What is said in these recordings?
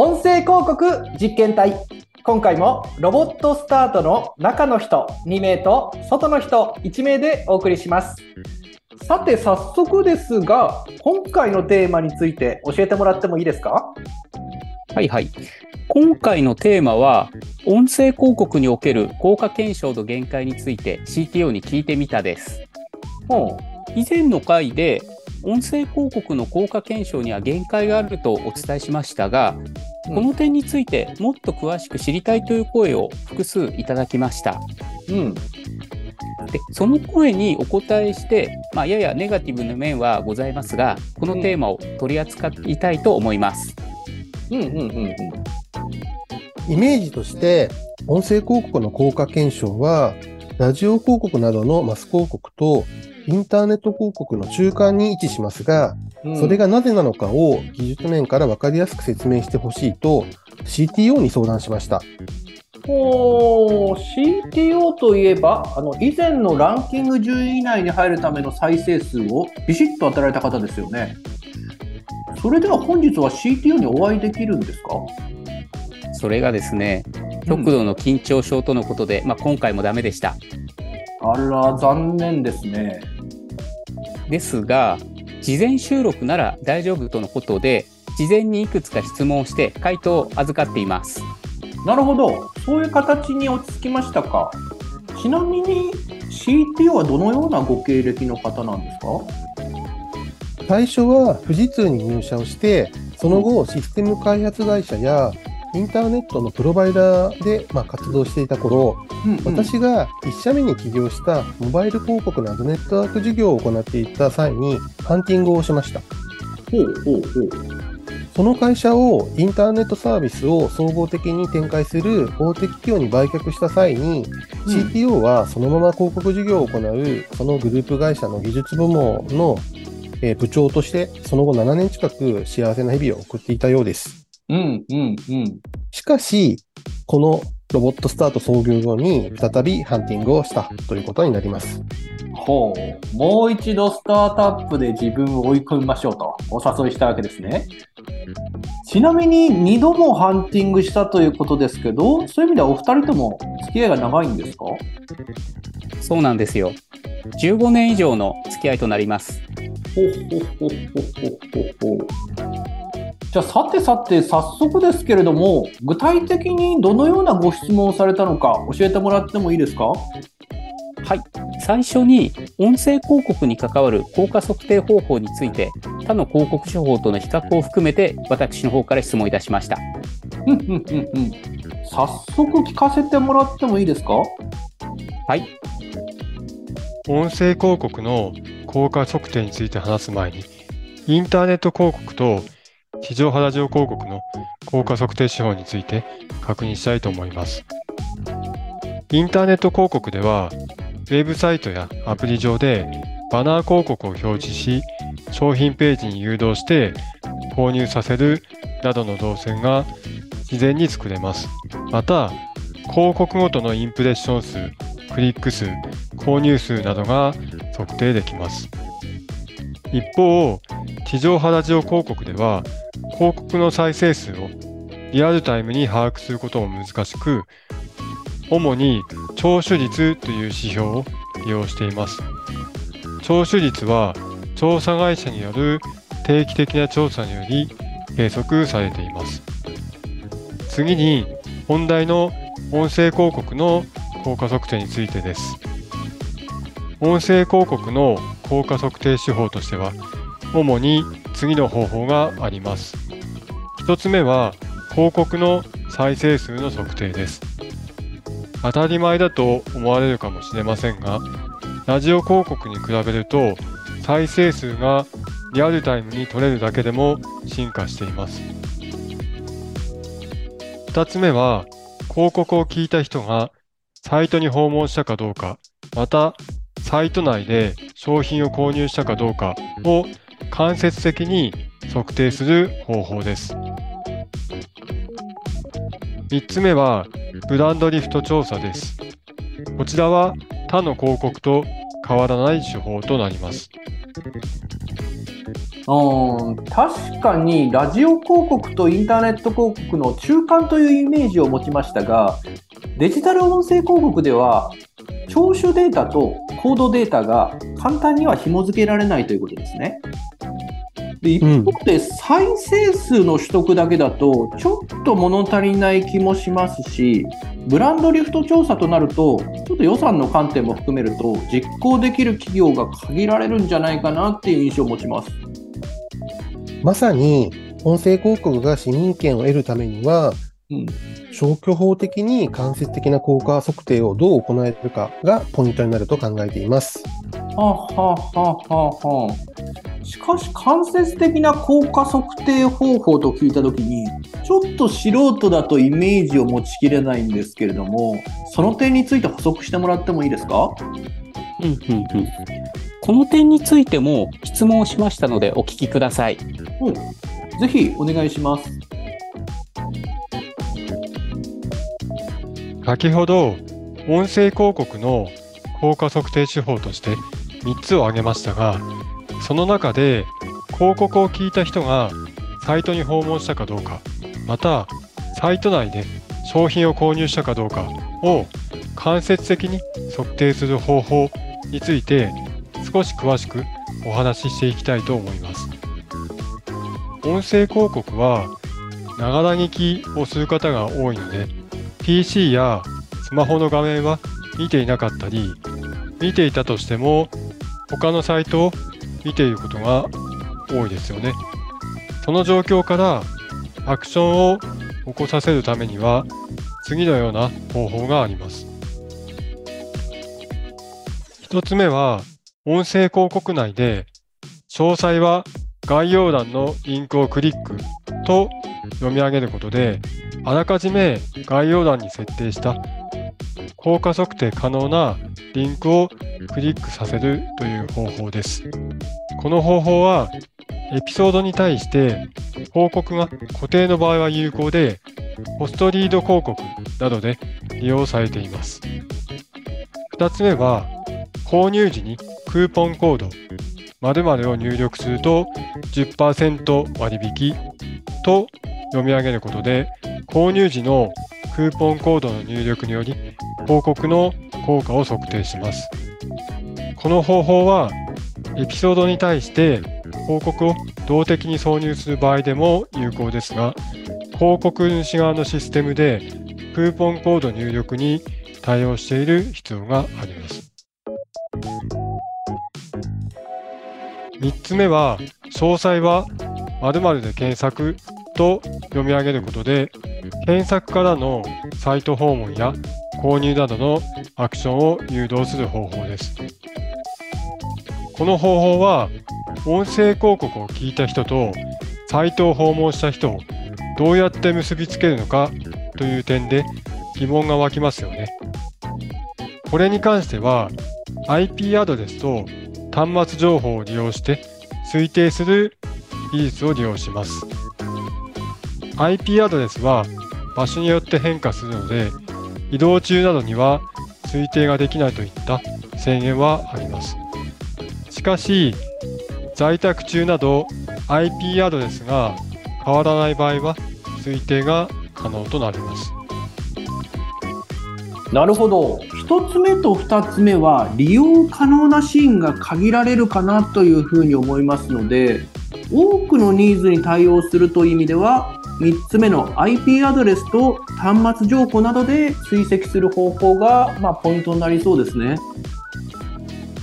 音声広告実験隊。今回もロボットスタートの中の人2名と外の人1名でお送りします。さて早速ですが、今回のテーマについて教えてもらってもいいですか？はい、今回のテーマは音声広告における効果検証の限界について CTO に聞いてみたです。以前の回で音声広告の効果検証には限界があるとお伝えしましたが、この点についてもっと詳しく知りたいという声を複数いただきました。で、その声にお答えして、ややネガティブな面はございますが、このテーマを取り扱っていたいと思います。イメージとして、音声広告の効果検証は、ラジオ広告などのマス広告とインターネット広告の中間に位置しますが、それがなぜなのかを技術面から分かりやすく説明してほしいと CTO に相談しました。CTO といえば、以前のランキング10位以内に入るための再生数をビシッと与えられた方ですよね。それでは本日は CTO にお会いできるんですか？それがですね、極度の緊張症とのことで、今回もダメでした。あら、残念ですね。ですが、事前収録なら大丈夫とのことで、事前にいくつか質問をして回答を預かっています。なるほど、そういう形に落ち着きましたか。ちなみに CTO はどのようなご経歴の方なんですか？最初は富士通に入社をして、その後システム開発会社やインターネットのプロバイダーで活動していた頃、私が1社目に起業したモバイル広告などネットワーク事業を行っていた際にハンティングをしました。その会社をインターネットサービスを総合的に展開する大手企業に売却した際に、CTO はそのまま広告事業を行うそのグループ会社の技術部門の部長として、その後7年近く幸せな日々を送っていたようです。しかし、このロボットスタート創業後に再びハンティングをしたということになります。もう一度スタートアップで自分を追い込みましょうとお誘いしたわけですね。ちなみに2度もハンティングしたということですけど、そういう意味ではお二人とも付き合いが長いんですか？そうなんですよ。15年以上の付き合いとなります。じゃあさて早速ですけれども、具体的にどのようなご質問をされたのか教えてもらってもいいですか？最初に音声広告に関わる効果測定方法について、他の広告手法との比較を含めて私の方から質問いたしました。早速聞かせてもらってもいいですか？音声広告の効果測定について話す前に、インターネット広告と地上波ラジオ広告の効果測定手法について確認したいと思います。インターネット広告では、ウェブサイトやアプリ上でバナー広告を表示し、商品ページに誘導して購入させるなどの動線が事前に作れます。また、広告ごとのインプレッション数、クリック数、購入数などが測定できます。一方、地上波ラジオ広告では、広告の再生数をリアルタイムに把握することも難しく、主に聴取率という指標を利用しています。聴取率は調査会社による定期的な調査により計測されています。次に本題の音声広告の効果測定についてです。音声広告の効果測定手法としては、主に次の方法があります。1つ目は広告の再生数の測定です。当たり前だと思われるかもしれませんが、ラジオ広告に比べると再生数がリアルタイムに取れるだけでも進化しています。2つ目は広告を聞いた人がサイトに訪問したかどうか、またサイト内で商品を購入したかどうかを間接的に測定する方法です。3つ目はブランドリフト調査です。こちらは他の広告と変わらない手法となります。確かにラジオ広告とインターネット広告の中間というイメージを持ちましたが、デジタル音声広告では聴取データとコードデータが簡単には紐付けられないということですね。で、一方で再生数の取得だけだとちょっと物足りない気もしますし、ブランドリフト調査となるとちょっと予算の観点も含めると実行できる企業が限られるんじゃないかなっていう印象を持ちます。まさに音声広告が市民権を得るためには、消去法的に間接的な効果測定をどう行えるかがポイントになると考えています。しかし間接的な効果測定方法と聞いたときにちょっと素人だとイメージを持ちきれないんですけれども、その点について補足してもらってもいいですか？この点についても質問をしましたのでお聞きください。ぜひお願いします。先ほど音声広告の効果測定手法として3つを挙げましたが、その中で広告を聞いた人がサイトに訪問したかどうか、またサイト内で商品を購入したかどうかを間接的に測定する方法について少し詳しくお話ししていきたいと思います。音声広告はながら聞きをする方が多いので、PC やスマホの画面は見ていなかったり、見ていたとしても他のサイトを見ていることが多いですよね。その状況からアクションを起こさせるためには次のような方法があります。1つ目は音声広告内で詳細は概要欄のリンクをクリックと読み上げることで、あらかじめ概要欄に設定した効果測定可能なリンクをクリックさせるという方法です。この方法はエピソードに対して広告が固定の場合は有効で、ポストリード広告などで利用されています。2つ目は購入時にクーポンコード○○を入力すると 10% 割引と読み上げることで、購入時のクーポンコードの入力により広告の効果を測定します。この方法はエピソードに対して広告を動的に挿入する場合でも有効ですが、広告主側のシステムでクーポンコード入力に対応している必要があります。3つ目は詳細は○○で検索と読み上げることで、検索からのサイト訪問や購入などのアクションを誘導する方法です。この方法は音声広告を聞いた人とサイトを訪問した人をどうやって結びつけるのかという点で疑問が湧きますよね。これに関しては IP アドレスと端末情報を利用して推定する技術を利用します。IP アドレスは場所によって変化するので、移動中などには推定ができないといった制限はあります。しかし、在宅中など IP アドレスが変わらない場合は推定が可能となります。なるほど。1つ目と2つ目は利用可能なシーンが限られるかなというふうに思いますので、多くのニーズに対応するという意味では、3つ目の IP アドレスと端末情報などで追跡する方法が、ポイントになりそうですね。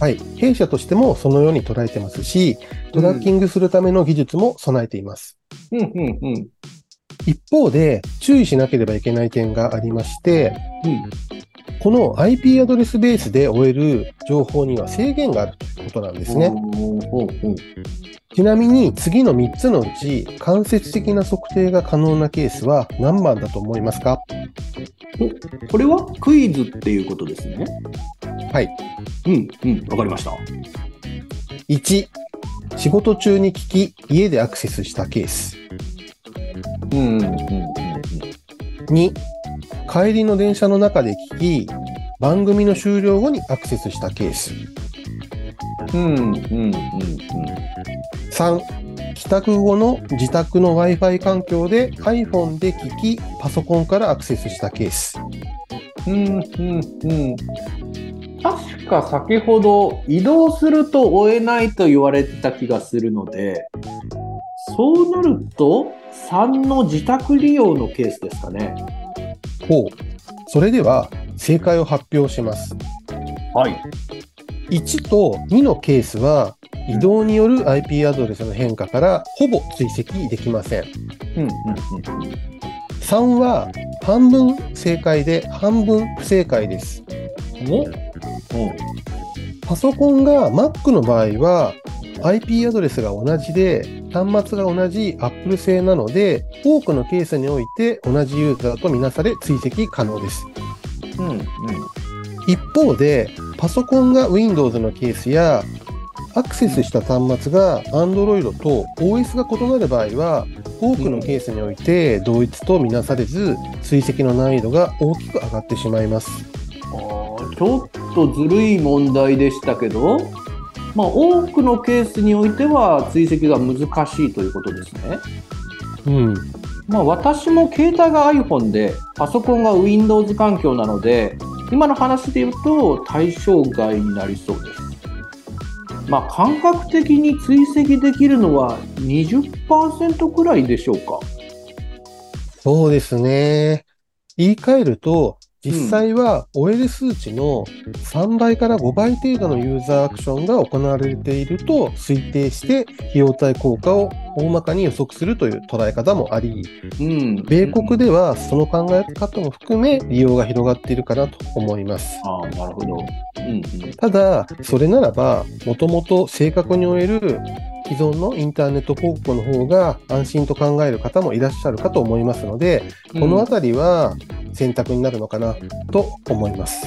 はい、弊社としてもそのように捉えてますし、トラッキングするための技術も備えています。一方で注意しなければいけない点がありまして、この IP アドレスベースで終える情報には制限があるということなんですね。ちなみに次の3つのうち間接的な測定が可能なケースは何番だと思いますか？これはクイズっていうことですね。はい。わかりました。1、仕事中に聞き、家でアクセスしたケース。2、帰りの電車の中で聞き、番組の終了後にアクセスしたケース。3、帰宅後の自宅の Wi-Fi 環境で iPhone で聞き、パソコンからアクセスしたケース。確か先ほど移動すると追えないと言われてた気がするので、そうなると3の自宅利用のケースですかね。ほう。それでは正解を発表します。はい、1と2のケースは移動による IP アドレスの変化からほぼ追跡できません。3は半分正解で半分不正解です。パソコンが Mac の場合は IP アドレスが同じで端末が同じ Apple 製なので、多くのケースにおいて同じユーザーとみなされ追跡可能です。一方でパソコンが Windows のケースやアクセスした端末が Android と OS が異なる場合は、多くのケースにおいて同一とみなされず追跡の難易度が大きく上がってしまいます。ちょっとずるい問題でしたけど、多くのケースにおいては追跡が難しいということですね。私も携帯が iPhone でパソコンが Windows 環境なので、今の話で言うと対象外になりそうです。感覚的に追跡できるのは 20% くらいでしょうか。そうですね。言い換えると、実際は追える数値の3倍から5倍程度のユーザーアクションが行われていると推定して、費用対効果を大まかに予測するという捉え方もあり、米国ではその考え方も含め利用が広がっているかなと思います。なるほど。ただ、それならば、もともと正確に追える既存のインターネット広告の方が安心と考える方もいらっしゃるかと思いますので、このあたりは選択になるのかなと思います。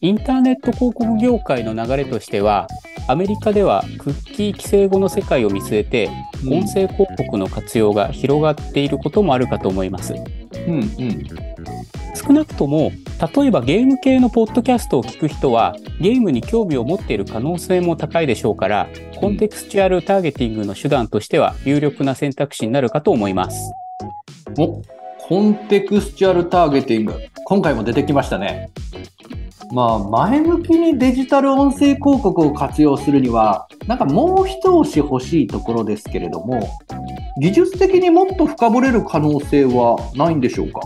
インターネット広告業界の流れとしては、アメリカではクッキー規制後の世界を見据えて、音声広告の活用が広がっていることもあるかと思います。少なくとも、例えばゲーム系のポッドキャストを聞く人はゲームに興味を持っている可能性も高いでしょうから、コンテクスチュアルターゲティングの手段としては有力な選択肢になるかと思います。コンテクスチュアルターゲティング、今回も出てきましたね。前向きにデジタル音声広告を活用するには、もう一押し欲しいところですけれども、技術的にもっと深掘れる可能性はないんでしょうか？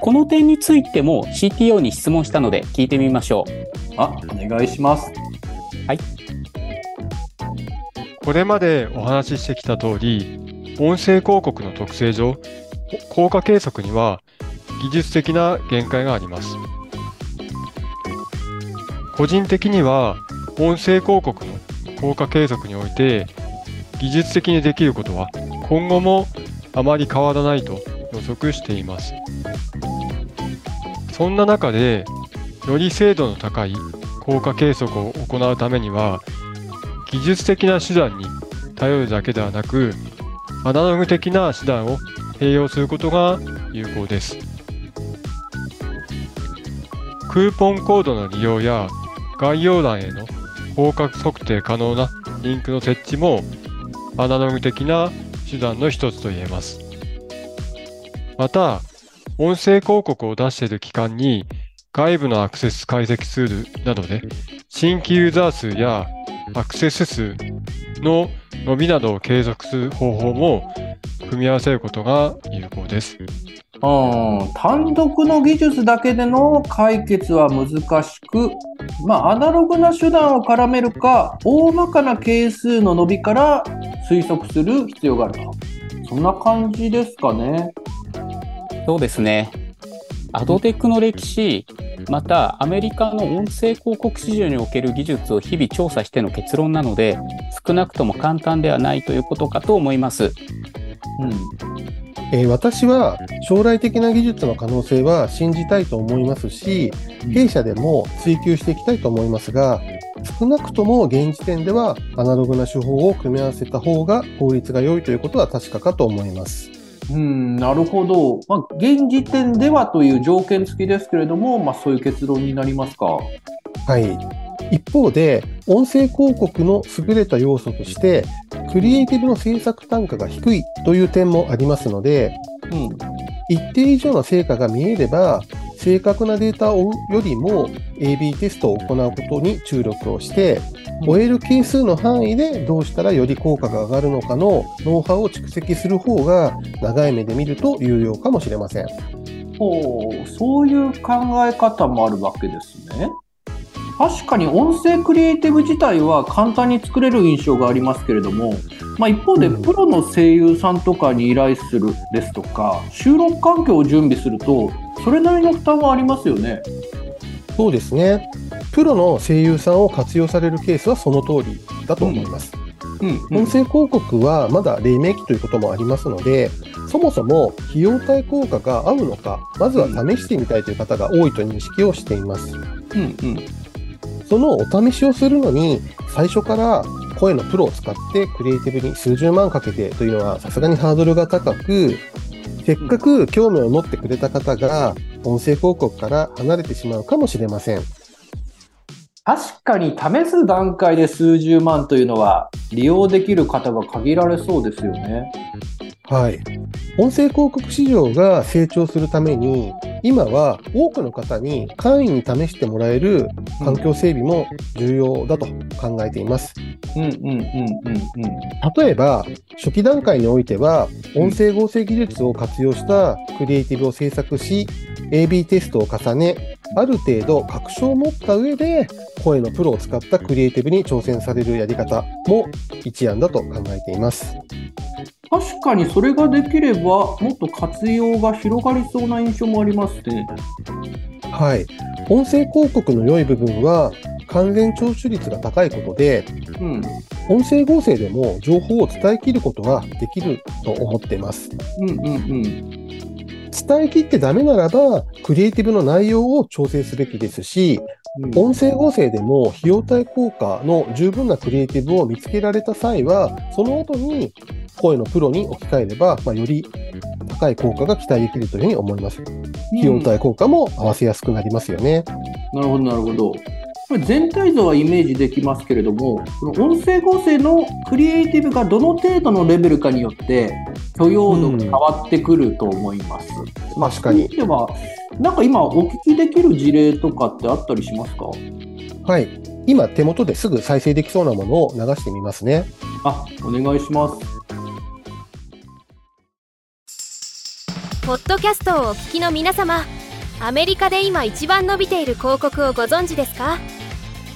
この点についても CTO に質問したので聞いてみましょう。お願いします。はい。これまでお話ししてきた通り、音声広告の特性上、効果計測には技術的な限界があります。個人的には音声広告の効果計測において技術的にできることは今後もあまり変わらないと予測しています。そんな中で、より精度の高い効果計測を行うためには、技術的な手段に頼るだけではなく、アナログ的な手段を併用することが有効です。クーポンコードの利用や概要欄への効果測定可能なリンクの設置もアナログ的な手段の一つと言えます。また、音声広告を出している期間に外部のアクセス解析ツールなどで新規ユーザー数やアクセス数の伸びなどを継続する方法も組み合わせることが有効です。単独の技術だけでの解決は難しく、アナログな手段を絡めるか、大まかな係数の伸びから推測する必要があるな。そんな感じですかね。そうですね。アドテックの歴史、またアメリカの音声広告市場における技術を日々調査しての結論なので、少なくとも簡単ではないということかと思います。私は将来的な技術の可能性は信じたいと思いますし、弊社でも追求していきたいと思いますが、少なくとも現時点ではアナログな手法を組み合わせた方が効率が良いということは確かかと思います。なるほど。現時点ではという条件付きですけれども、そういう結論になりますか。はい。一方で音声広告の優れた要素としてクリエイティブの制作単価が低いという点もありますので、一定以上の成果が見えれば正確なデータを追うよりも A/B テストを行うことに注力をして、終える係数の範囲でどうしたらより効果が上がるのかのノウハウを蓄積する方が長い目で見ると有用かもしれません。そういう考え方もあるわけですね。確かに音声クリエイティブ自体は簡単に作れる印象がありますけれども、一方でプロの声優さんとかに依頼するですとか、収録環境を準備するとそれなりの負担はありますよね。そうですね。プロの声優さんを活用されるケースはその通りだと思います。音声広告はまだ黎明期ということもありますので、そもそも費用対効果が合うのか、まずは試してみたいという方が多いと認識をしています。そのお試しをするのに最初から声のプロを使ってクリエイティブに数十万かけてというのはさすがにハードルが高く、せっかく興味を持ってくれた方が音声広告から離れてしまうかもしれません。確かに試す段階で数十万というのは利用できる方が限られそうですよね。はい。音声広告市場が成長するために、今は多くの方に簡易に試してもらえる環境整備も重要だと考えています。例えば、初期段階においては、音声合成技術を活用したクリエイティブを制作し、A/B テストを重ね、ある程度確証を持った上で、声のプロを使ったクリエイティブに挑戦されるやり方も一案だと考えています。確かにそれができればもっと活用が広がりそうな印象もありますね。はい。音声広告の良い部分は完全聴取率が高いことで、音声合成でも情報を伝えきることはできると思っています。伝えきってダメならばクリエイティブの内容を調整すべきですし、音声合成でも費用対効果の十分なクリエイティブを見つけられた際は、その後に声のプロに置き換えれば、より高い効果が期待できるというふうに思います。費用対効果も合わせやすくなりますよね。なるほど。これ全体像はイメージできますけれども、この音声合成のクリエイティブがどの程度のレベルかによって許容度が変わってくると思います。確かに。では、なんか今お聞きできる事例とかってあったりしますか？はい。今手元ですぐ再生できそうなものを流してみますね。お願いします。ポッドキャストをお聞きの皆様、アメリカで今一番伸びている広告をご存知ですか？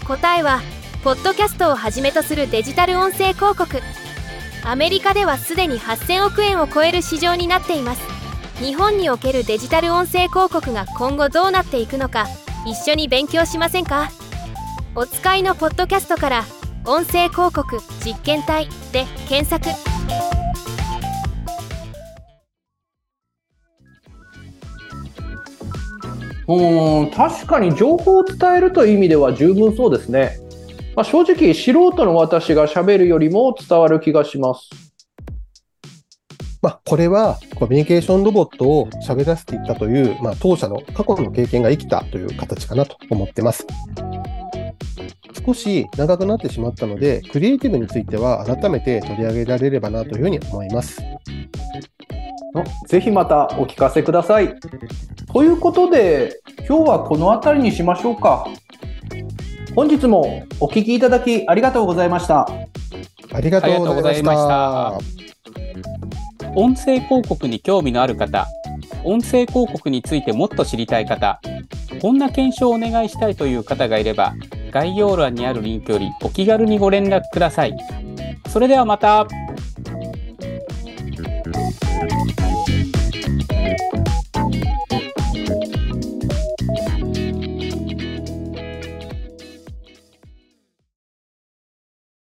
答えは、ポッドキャストをはじめとするデジタル音声広告。アメリカではすでに8000億円を超える市場になっています。日本におけるデジタル音声広告が今後どうなっていくのか、一緒に勉強しませんか？お使いのポッドキャストから、音声広告実験体で検索。確かに情報を伝えるという意味では十分そうですね。正直素人の私が喋るよりも伝わる気がします。これはコミュニケーションロボットを喋らせていったという、当社の過去の経験が生きたという形かなと思ってます。少し長くなってしまったので、クリエイティブについては改めて取り上げられればなというふうに思います。ぜひまたお聞かせください。ということで、今日はこの辺りにしましょうか。本日もお聞きいただきありがとうございました。ありがとうございました。音声広告に興味のある方、音声広告についてもっと知りたい方、こんな検証をお願いしたいという方がいれば、概要欄にあるリンクよりお気軽にご連絡ください。それではまた。